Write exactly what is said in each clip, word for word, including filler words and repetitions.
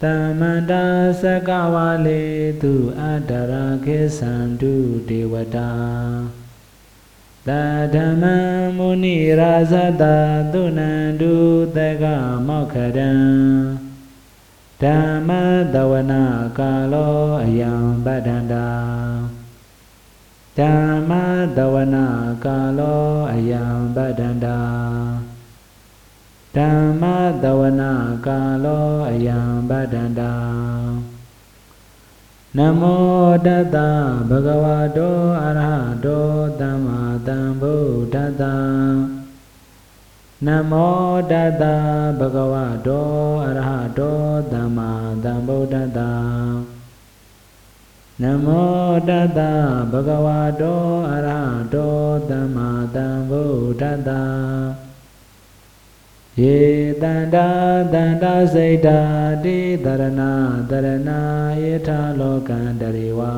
Tamanda sakawale tu adara kesandu dewata. Tadama muni rasata tunandu tega mokhada. Dhamma dawana kalo ayam badanda. Dhamma dawana kalo ayam badanda. Dhamma dawana kalo ayam badanda. Namo tata bhagavato arahato dhamma sambuddhassa. Namo tata bhagavato arahato dhamma sambuddhassa. Namo tata bhagavato arahato dhamma sambuddhassa. Ye danda danda seda di dharana dharana yetha lokandariwa.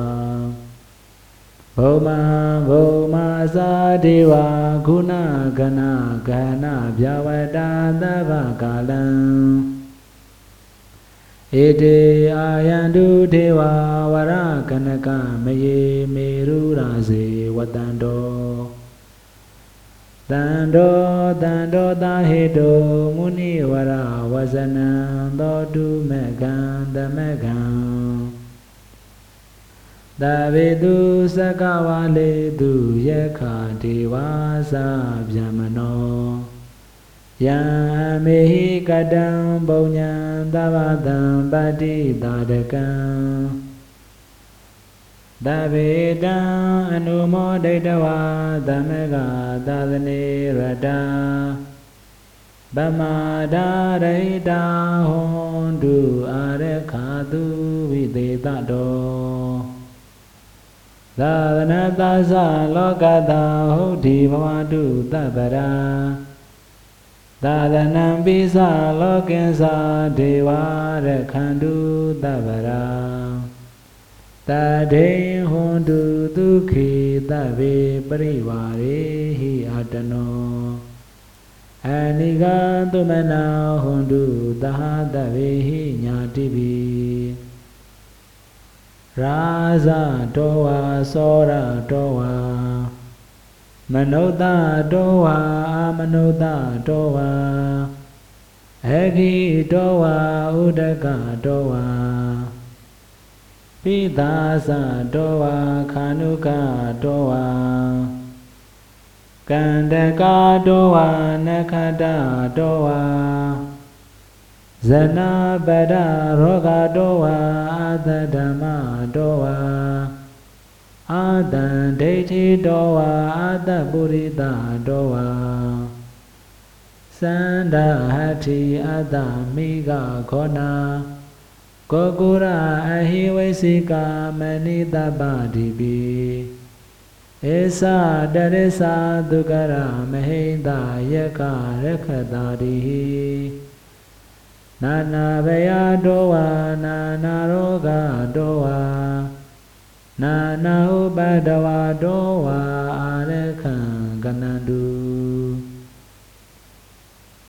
Bhoma bhoma sadeva guna gana gana vyavada davakalam. Ede ayandu deva varakanaka meye meru rase vatando. Tando tando tahedo munivara vasanam dodu megam damegam. Davedu sakavale du yekha devasa vyamano. Yamehi kadam bonyam davadam badi dadakam. Davedam anumodetava dhammega dadane rada. Bhamadaraita hondu arekhadu videtado. Dadanatasa lokata hoti bhavadu tabara. Dadanambisa lokensa devarekhandu tabara. Tade hondu dukhi tave parivarehi adano. Anigatumana hondu daha tavehi nyativi. Raza doha sora doha. Manota doha amanota doha. Hegi doha udaka doha. Pidasa doa kanuka doa. Kandaka doa nakada doa. Zanabada roga doa adadama doa. Adandeti doa adaburita doa. Sandahati adamiga kona. Gokura ahivesika manidabadibi. Esa daresa dukara mahedayaka rekhadarihi. Nanabaya doa nanaroga doa. Nanahubadawa doa arekhanganadu.